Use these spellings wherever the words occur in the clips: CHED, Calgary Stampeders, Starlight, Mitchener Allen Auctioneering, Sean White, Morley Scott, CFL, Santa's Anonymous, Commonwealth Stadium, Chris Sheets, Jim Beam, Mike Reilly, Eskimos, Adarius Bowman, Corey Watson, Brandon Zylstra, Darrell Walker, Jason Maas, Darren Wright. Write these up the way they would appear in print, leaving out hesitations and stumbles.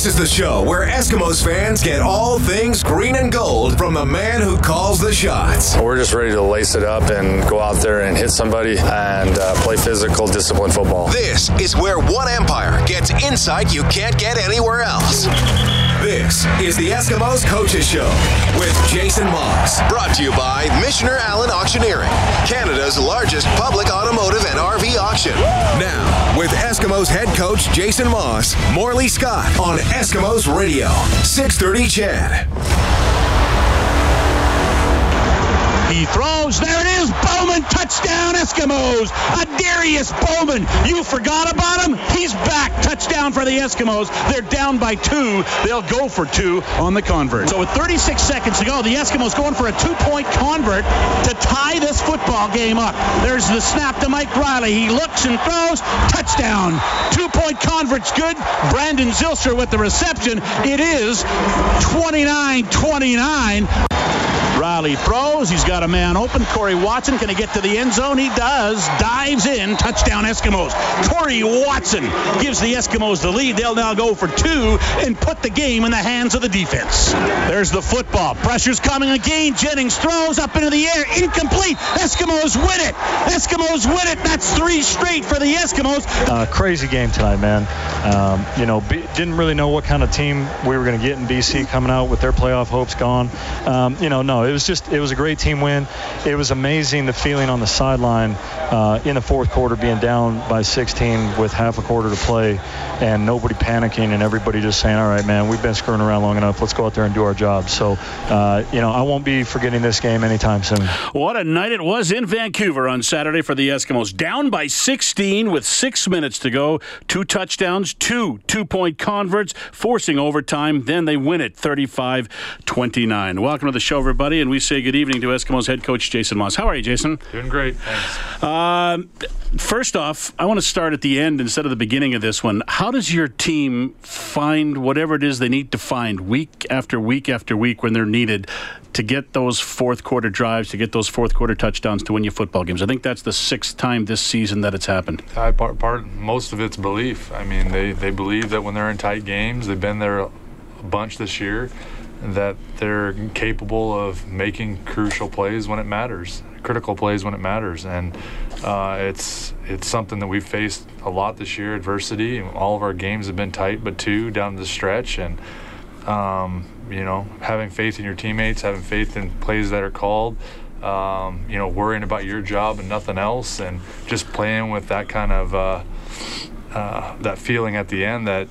This is the show where Eskimos fans get all things green and gold from the man who calls the shots. We're just ready to lace it up and go out there and hit somebody and play physical, disciplined football. This is where one empire gets insight you can't get anywhere else. This is the Eskimos Coaches Show with Jason Maas. Brought to you by Mitchener Allen Auctioneering, Canada's largest public automotive and RV auction. Now, with Eskimos head coach Jason Maas, Morley Scott on Eskimos Radio, 630 CHED. He throws, there it is, Bowman, touchdown Eskimos. Adarius Bowman, you forgot about him? He's back, touchdown for the Eskimos. They're down by 2. They'll go for 2 on the convert. So with 36 seconds to go, the Eskimos going for a 2-point convert to tie this football game up. There's the snap to Mike Reilly. He looks and throws, touchdown. 2-point convert's good. Brandon Zylstra with the reception. It is 29-29. Riley throws. He's got a man open. Corey Watson. Can he get to the end zone? He does. Dives in. Touchdown Eskimos. Corey Watson gives the Eskimos the lead. They'll now go for 2 and put the game in the hands of the defense. There's the football. Pressure's coming again. Jennings throws up into the air. Incomplete. Eskimos win it. Eskimos win it. That's 3 straight for the Eskimos. Crazy game tonight, man. Didn't really know what kind of team we were going to get in BC coming out with their playoff hopes gone. It was a great team win. It was amazing, the feeling on the sideline in the fourth quarter, being down by 16 with half a quarter to play and nobody panicking and everybody just saying, all right, man, we've been screwing around long enough. Let's go out there and do our job. So, I won't be forgetting this game anytime soon. What a night it was in Vancouver on Saturday for the Eskimos. Down by 16 with 6 minutes to go. 2 touchdowns, 2 two-point converts, forcing overtime. Then they win it 35-29. Welcome to the show, everybody. And we say good evening to Eskimos head coach Jason Maas. How are you, Jason? Doing great, thanks. First off, I want to start at the end instead of the beginning of this one. How does your team find whatever it is they need to find week after week after week when they're needed to get those fourth quarter drives, to get those fourth quarter touchdowns to win you football games? I think that's the 6th time this season that it's happened. Most of it's belief. I mean, they believe that when they're in tight games, they've been there a bunch this year, that they're capable of making crucial plays when it matters, critical plays when it matters. And it's something that we've faced a lot this year, adversity. All of our games have been tight, but 2 down the stretch. And, having faith in your teammates, having faith in plays that are called, worrying about your job and nothing else, and just playing with that kind of that feeling at the end that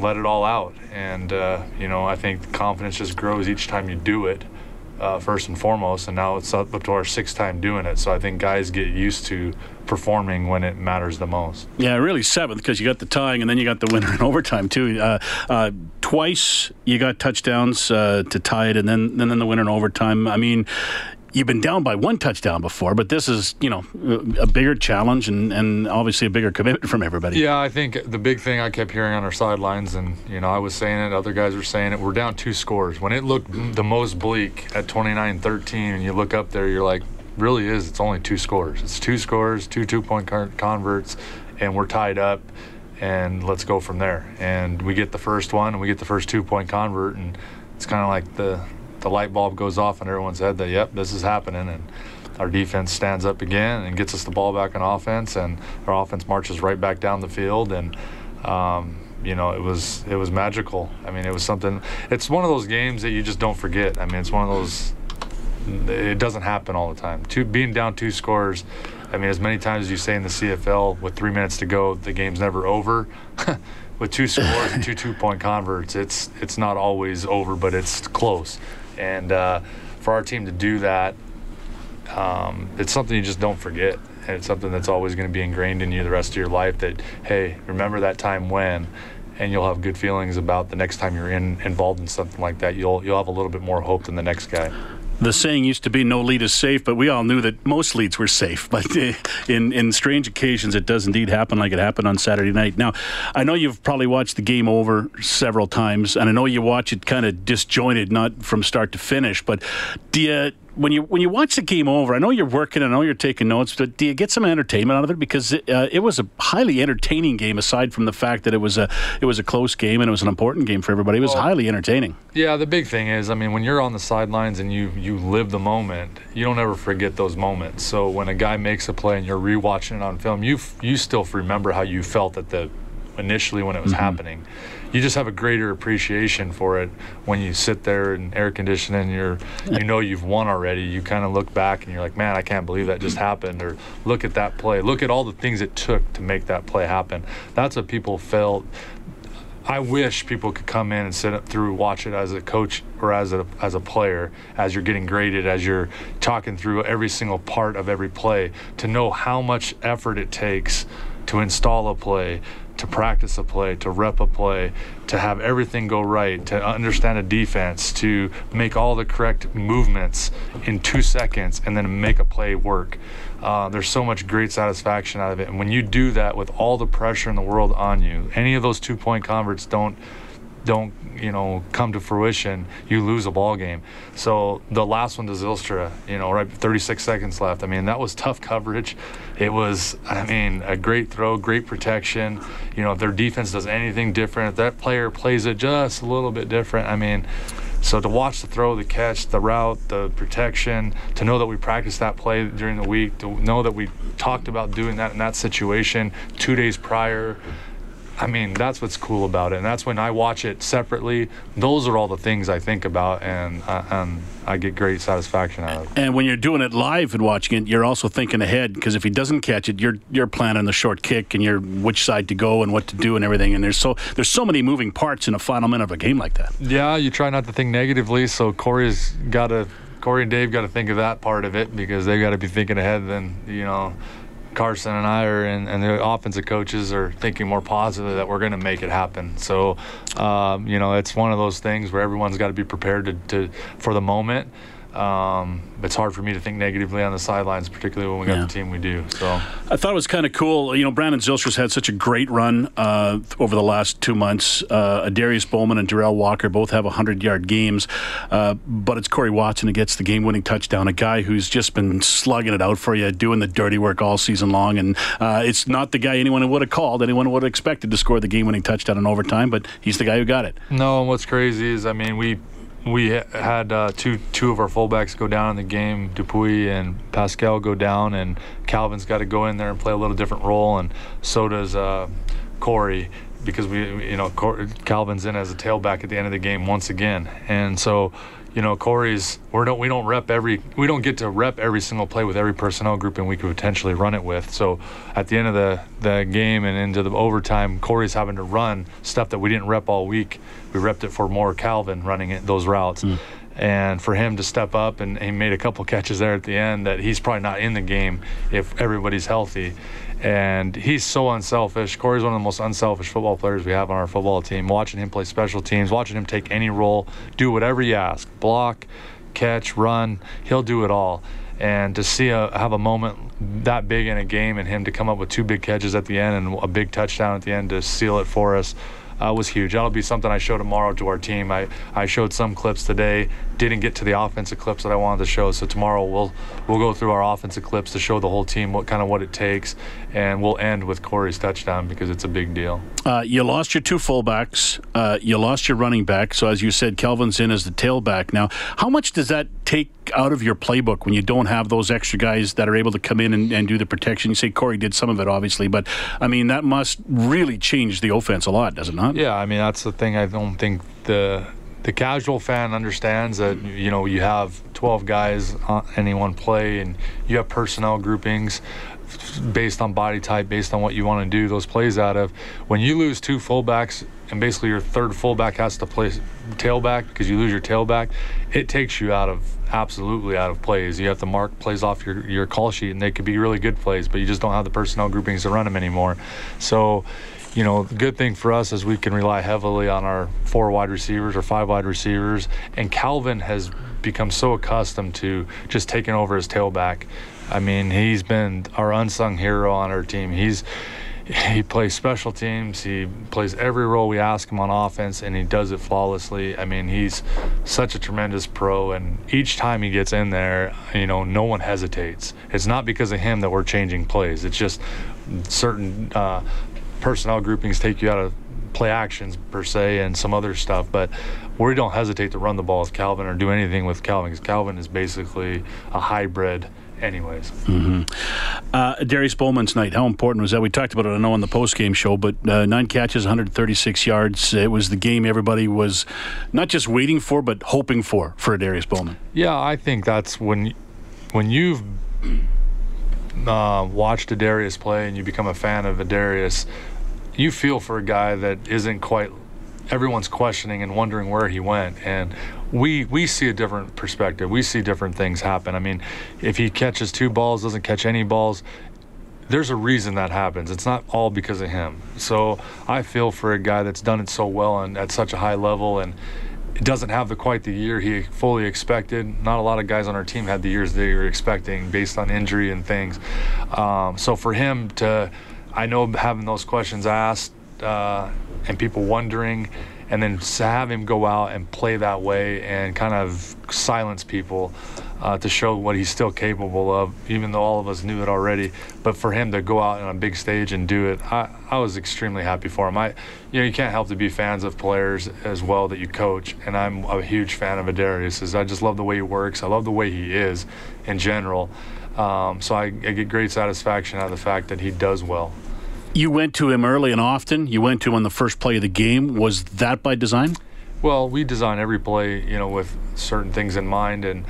let it all out. And I think confidence just grows each time you do it, first and foremost, and now it's up to our 6th time doing it. So I think guys get used to performing when it matters the most. Yeah, really 7th, because you got the tying and then you got the winner in overtime too. Twice you got touchdowns to tie it, and then the winner in overtime. I mean, you've been down by 1 touchdown before, but this is, a bigger challenge and obviously a bigger commitment from everybody. Yeah, I think the big thing I kept hearing on our sidelines, and, I was saying it, other guys were saying it, we're down 2 scores. When it looked the most bleak at 29-13 and you look up there, you're like, really is, it's only 2 scores. It's 2 scores, 2 two-point converts, and we're tied up, and let's go from there. And we get the first one, and we get the first 2-point convert, and it's kind of like the light bulb goes off in everyone's head that, yep, this is happening. And our defense stands up again and gets us the ball back on offense, and our offense marches right back down the field. And it was magical. I mean, it was something. It's one of those games that you just don't forget. I mean, it's one of those. It doesn't happen all the time. Being down 2 scores. I mean, as many times as you say in the CFL, with 3 minutes to go, the game's never over. With 2 scores and 2 two-point converts, it's not always over, but it's close. And for our team to do that, it's something you just don't forget. And it's something that's always going to be ingrained in you the rest of your life, that, hey, remember that time when, and you'll have good feelings about the next time you're involved in something like that. You'll have a little bit more hope than the next guy. The saying used to be, no lead is safe, but we all knew that most leads were safe. But in strange occasions, it does indeed happen, like it happened on Saturday night. Now, I know you've probably watched the game over several times, and I know you watch it kind of disjointed, not from start to finish, but do you when you watch the game over, I know you're working, I know you're taking notes, but do you get some entertainment out of it? Because it was a highly entertaining game, aside from the fact that it was a close game and it was an important game for everybody. It was highly entertaining. Yeah, the big thing is, I mean, when you're on the sidelines and you live the moment, you don't ever forget those moments. So when a guy makes a play and you're rewatching it on film, you still remember how you felt at the initially when it was happening. You just have a greater appreciation for it when you sit there in air conditioning. You've won already. You kind of look back and you're like, man, I can't believe that just happened. Or look at that play. Look at all the things it took to make that play happen. That's what people felt. I wish people could come in and sit up through, watch it as a coach or as a player, as you're getting graded, as you're talking through every single part of every play, to know how much effort it takes to install a play, to practice a play, to rep a play, to have everything go right, to understand a defense, to make all the correct movements in 2 seconds and then make a play work. There's so much great satisfaction out of it. And when you do that with all the pressure in the world on you, any of those two-point converts don't come to fruition, you lose a ball game. So the last one to Zylstra, right, 36 seconds left. I mean, that was tough coverage. It was, a great throw, great protection. If their defense does anything different, if that player plays it just a little bit different, so to watch the throw, the catch, the route, the protection, to know that we practiced that play during the week, to know that we talked about doing that in that situation 2 days prior, that's what's cool about it. And that's when I watch it separately. Those are all the things I think about, and I get great satisfaction out of it. And when you're doing it live and watching it, you're also thinking ahead, because if he doesn't catch it, you're planning the short kick and you're which side to go and what to do and everything. And there's so many moving parts in a final minute of a game like that. Yeah, you try not to think negatively. So Corey and Dave got to think of that part of it, because they've got to be thinking ahead. Then Carson and I are, and the offensive coaches are thinking more positively that we're going to make it happen. So, it's one of those things where everyone's got to be prepared for the moment. It's hard for me to think negatively on the sidelines, particularly when we got the team we do. So I thought it was kind of cool. Brandon Zylstra's had such a great run over the last 2 months. Adarius Bowman and Darrell Walker both have 100-yard games, but it's Corey Watson who gets the game-winning touchdown, a guy who's just been slugging it out for you, doing the dirty work all season long, and it's not the guy anyone would have called, anyone would have expected to score the game-winning touchdown in overtime, but he's the guy who got it. No, and what's crazy is, we had two of our fullbacks go down in the game. Dupuy and Pascal go down, and Calvin's got to go in there and play a little different role, and so does Corey, because Calvin's in as a tailback at the end of the game once again. And so, Corey's we don't get to rep every single play with every personnel group, and we could potentially run it with. So at the end of the game and into the overtime, Corey's having to run stuff that we didn't rep all week. We repped it for more Calvin running those routes. Mm. And for him to step up, and he made a couple catches there at the end that he's probably not in the game if everybody's healthy. And he's so unselfish. Corey's one of the most unselfish football players we have on our football team. Watching him play special teams, watching him take any role, do whatever you ask, block, catch, run, he'll do it all. And to see have a moment that big in a game, and him to come up with two big catches at the end and a big touchdown at the end to seal it for us, was huge. That'll be something I show tomorrow to our team. I showed some clips today, didn't get to the offensive clips that I wanted to show, so tomorrow we'll go through our offensive clips to show the whole team what it takes, and we'll end with Corey's touchdown because it's a big deal. You lost your two fullbacks, you lost your running back, so as you said, Kelvin's in as the tailback now. How much does that take out of your playbook when you don't have those extra guys that are able to come in and do the protection? You say Corey did some of it, obviously, but that must really change the offense a lot, does it not? Yeah, that's the thing. I don't think the casual fan understands that, you have 12 guys on any one play, and you have personnel groupings based on body type, based on what you want to do those plays out of. When you lose two fullbacks, and basically your third fullback has to play tailback because you lose your tailback, it takes you out of plays. You have to mark plays off your call sheet, and they could be really good plays, but you just don't have the personnel groupings to run them anymore. So, the good thing for us is we can rely heavily on our 4 wide receivers or 5 wide receivers, and Calvin has become so accustomed to just taking over his tailback. He's been our unsung hero on our team. He's He plays special teams. He plays every role we ask him on offense, and he does it flawlessly. I mean, he's such a tremendous pro, and each time he gets in there, you know, no one hesitates. It's not because of him that we're changing plays. It's just certain personnel groupings take you out of play actions, per se, and some other stuff, but we don't hesitate to run the ball with Calvin or do anything with Calvin, because Calvin is basically a hybrid anyways. Mm-hmm. Adarius Bowman's night, how important was that? We talked about it, I know, on the post-game show, but 9 catches, 136 yards. It was the game everybody was not just waiting for, but hoping for Adarius Bowman. Yeah, I think that's when you've watched Adarius play and you become a fan of Adarius, you feel for a guy that isn't quite, everyone's questioning and wondering where he went. And we see a different perspective. We see different things happen. I mean, if he catches 2 balls, doesn't catch any balls, there's a reason that happens. It's not all because of him. So I feel for a guy that's done it so well and at such a high level, and it doesn't have quite the year he fully expected. Not a lot of guys on our team had the years they were expecting based on injury and things. So for him to, I know having those questions asked and people wondering, and then to have him go out and play that way and kind of silence people to show what he's still capable of, even though all of us knew it already. But for him to go out on a big stage and do it, I was extremely happy for him. You can't help to be fans of players as well that you coach, and I'm a huge fan of Adarius. I just love the way he works. I love the way he is in general. So I get great satisfaction out of the fact that he does well. You went to him early and often. You went to him on the first play of the game. Was that by design? Well, we design every play, you know, with certain things in mind, and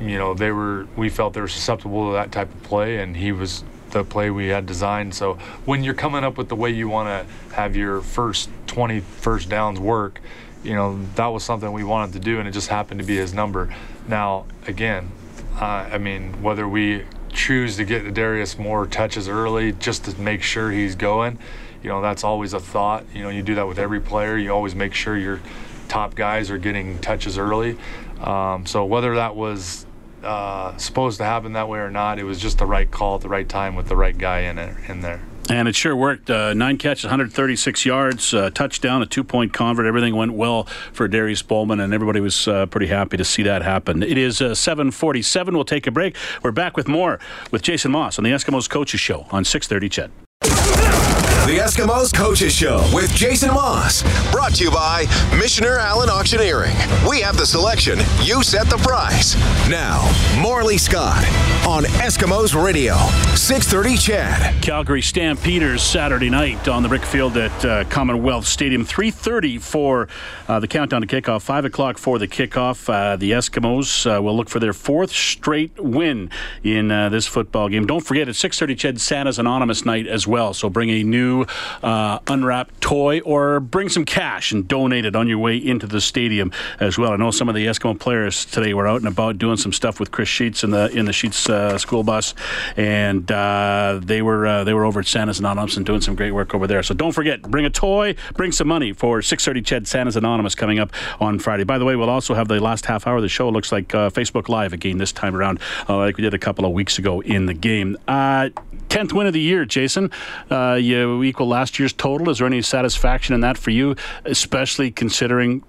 you know, we felt they were susceptible to that type of play, and he was the play we had designed. So when you're coming up with the way you want to have your first 20 first downs work, you know, that was something we wanted to do, and it just happened to be his number. Now, again, I mean, whether we choose to get Adarius more touches early just to make sure he's going, you know, that's always a thought. You know, you do that with every player. You always make sure your top guys are getting touches early. So whether that was supposed to happen that way or not, it was just the right call at the right time with the right guy in there. And it sure worked. 9 catches, 136 yards, touchdown, a 2-point convert. Everything went well for Adarius Bowman, and everybody was pretty happy to see that happen. It is 7:47. We'll take a break. We're back with more with Jason Maas on the Eskimos Coaches Show on 6:30 CHED. The Eskimos Coaches Show with Jason Maas. Brought to you by Mitchener Allen Auctioneering. We have the selection. You set the price. Now, Morley Scott on Eskimos Radio, 6:30 CHED. Calgary Stampeders Saturday night on the brick field at Commonwealth Stadium. 3:30 for the countdown to kickoff. 5 o'clock for the kickoff. The Eskimos will look for their 4th straight win in this football game. Don't forget, at 6:30 CHED, Santa's Anonymous night as well. So bring a new unwrapped toy, or bring some cash and donate it on your way into the stadium as well. I know some of the Eskimo players today were out and about doing some stuff with Chris Sheets in the Sheets school bus, and they were over at Santa's Anonymous and doing some great work over there. So don't forget, bring a toy, bring some money for 6:30 CHED Santa's Anonymous coming up on Friday. By the way, we'll also have the last half hour of the show. It looks like Facebook Live again this time around, like we did a couple of weeks ago in the game. 10th win of the year, Jason. You equal last year's total. Is there any satisfaction in that for you, especially considering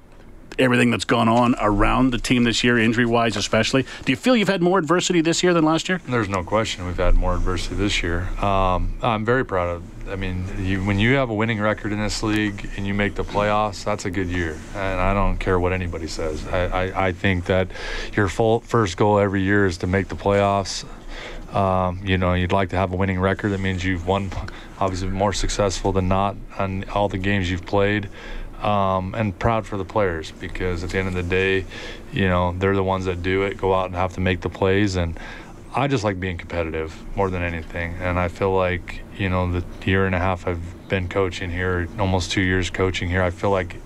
everything that's gone on around the team this year, injury-wise especially? Do you feel you've had more adversity this year than last year? There's no question we've had more adversity this year. I'm very proud of, I mean, when you have a winning record in this league and you make the playoffs, that's a good year. And I don't care what anybody says. I think that your first goal every year is to make the playoffs. You know, you'd like to have a winning record. That means you've won, obviously, more successful than not on all the games you've played. And proud for the players, because at the end of the day, you know, they're the ones that do it, go out and have to make the plays. And I just like being competitive more than anything. And I feel like, you know, the year and a half I've been coaching here, almost 2 years coaching here, I feel like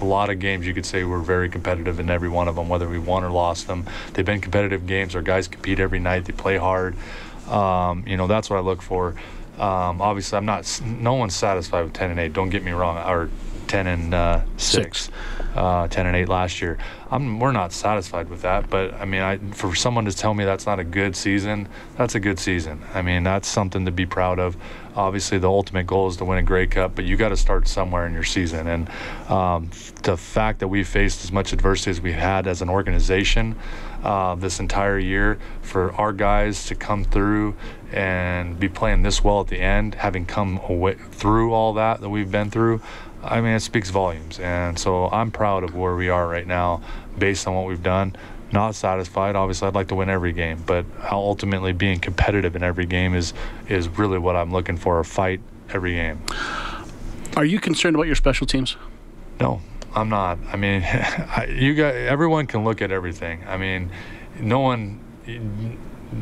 a lot of games you could say were very competitive in every one of them, whether we won or lost them. They've been competitive games. Our guys compete every night. They play hard. You know, that's what I look for. Obviously, I'm not. No one's satisfied with 10-8. Don't get me wrong. Or 10-6. 10-8 last year. We're not satisfied with that. But I mean, for someone to tell me that's not a good season, that's a good season. I mean, that's something to be proud of. obviously the ultimate goal is to win a Grey Cup, but you got to start somewhere in your season. And the fact that we faced as much adversity as we had as an organization this entire year, for our guys to come through and be playing this well at the end, having come away through all that we've been through, I mean, it speaks volumes. And so I'm proud of where we are right now based on what we've done. Not satisfied, obviously. I'd like to win every game, but ultimately being competitive in every game is really what I'm looking for, a fight every game. Are you concerned about your special teams? No, I'm not. I mean, everyone can look at everything. I mean,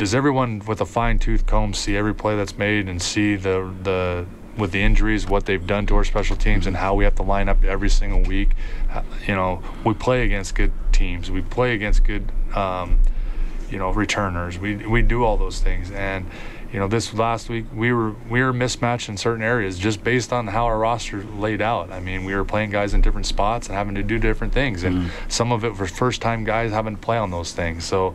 everyone with a fine-tooth comb see every play that's made and see the with the injuries, what they've done to our special teams and how we have to line up every single week. You know, we play against good teams. We play against good, returners. We do all those things. And, you know, this last week we were mismatched in certain areas just based on how our roster laid out. I mean, we were playing guys in different spots and having to do different things. And some of it were first-time guys having to play on those things. So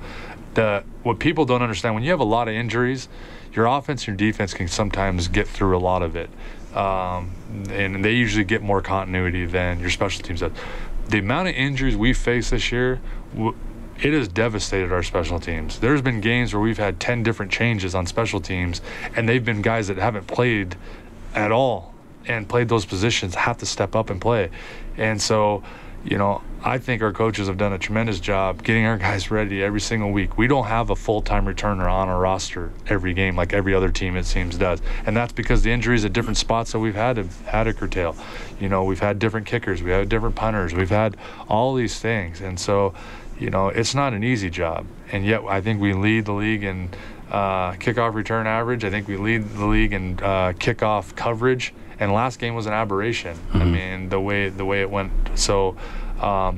what people don't understand, when you have a lot of injuries, your offense and your defense can sometimes get through a lot of it. And they usually get more continuity than your special teams have. The amount of injuries we faced this year, it has devastated our special teams. There's been games where we've had 10 different changes on special teams, and they've been guys that haven't played at all and played those positions have to step up and play. And so, you know, I think our coaches have done a tremendous job getting our guys ready every single week. We don't have a full-time returner on our roster every game like every other team, it seems, does. And that's because the injuries at different spots that we've had to curtail. You know, we've had different kickers. We've had different punters. We've had all these things. And so, you know, it's not an easy job. And yet I think we lead the league in kickoff return average. I think we lead the league in kickoff coverage. And last game was an aberration. I mean, the way it went. So,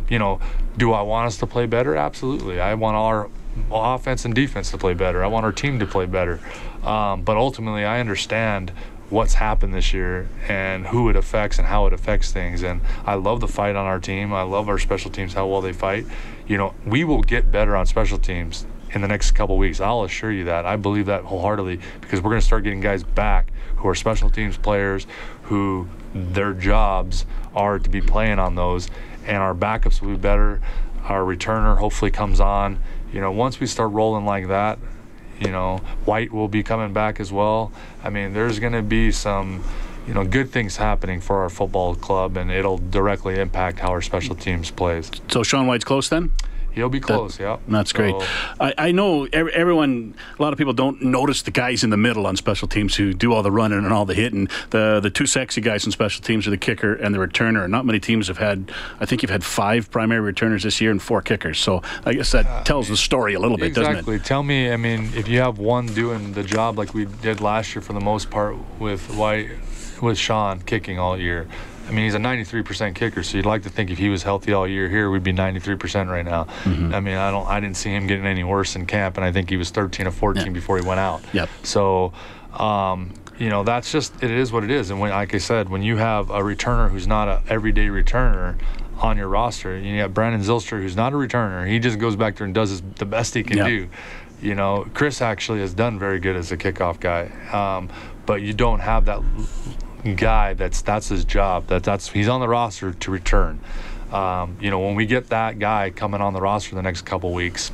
you know, do I want us to play better? Absolutely. I want our offense and defense to play better. I want our team to play better. But ultimately, I understand what's happened this year and who it affects and how it affects things. And I love the fight on our team. I love our special teams, how well they fight. You know, we will get better on special teams in the next couple weeks. I'll assure you that. I believe that wholeheartedly, because we're going to start getting guys back who are special teams players, who their jobs are to be playing on those, and our backups will be better. Our returner hopefully comes on. You know, once we start rolling like that, you know, White will be coming back as well. I mean, there's going to be some, you know, good things happening for our football club, and it'll directly impact how our special teams plays. So Sean White's close then? He'll be close, yeah. That's great. I know everyone, a lot of people don't notice the guys in the middle on special teams who do all the running and all the hitting. The two sexy guys on special teams are the kicker and the returner. Not many teams have had, I think you've had 5 primary returners this year and 4 kickers. So I guess that tells the story a little bit, doesn't it? Exactly. Tell me, I mean, if you have one doing the job like we did last year for the most part with Sean kicking all year, I mean, he's a 93% kicker, so you'd like to think if he was healthy all year here, we'd be 93% right now. I mean, I didn't see him getting any worse in camp, and I think he was 13 or 14 before he went out. So, you know, that's just, it is what it is. And when, like I said, when you have a returner who's not an everyday returner on your roster, you have Brandon Zylstra, who's not a returner. He just goes back there and does the best he can do. You know, Chris actually has done very good as a kickoff guy, but you don't have that guy that's his job, that's he's on the roster to return. You know, when we get that guy coming on the roster in the next couple weeks,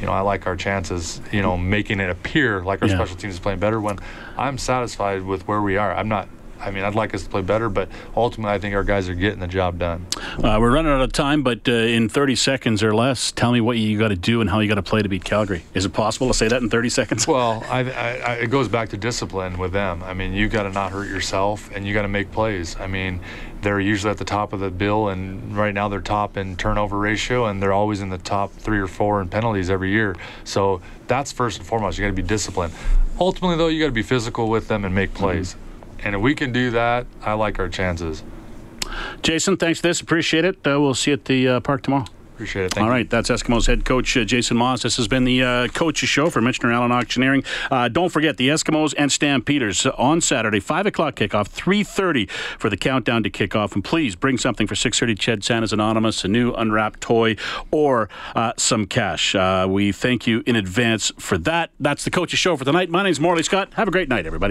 you know, I like our chances, you know, making it appear like our special teams is playing better when I'm satisfied with where we are. I'm not, I mean, I'd like us to play better, but ultimately I think our guys are getting the job done. We're running out of time, but in 30 seconds or less, tell me what you got to do and how you got to play to beat Calgary. Is it possible to say that in 30 seconds? Well, it goes back to discipline with them. I mean, you got to not hurt yourself, and you got to make plays. I mean, they're usually at the top of the bill, and right now they're top in turnover ratio, and they're always in the top 3 or 4 in penalties every year. So that's first and foremost. You got to be disciplined. Ultimately, though, you got to be physical with them and make plays. And if we can do that, I like our chances. Jason, thanks for this. Appreciate it. We'll see you at the park tomorrow. Appreciate it. Thank you. All right, that's Eskimos head coach Jason Maas. This has been the Coach's Show for Mitchener Allen Auctioneering. Don't forget the Eskimos and Stampeders on Saturday, 5 o'clock kickoff, 3:30 for the countdown to kickoff. And please bring something for 6:30 Ched Santa's Anonymous, a new unwrapped toy, or some cash. We thank you in advance for that. That's the Coach's Show for tonight. My name's Morley Scott. Have a great night, everybody.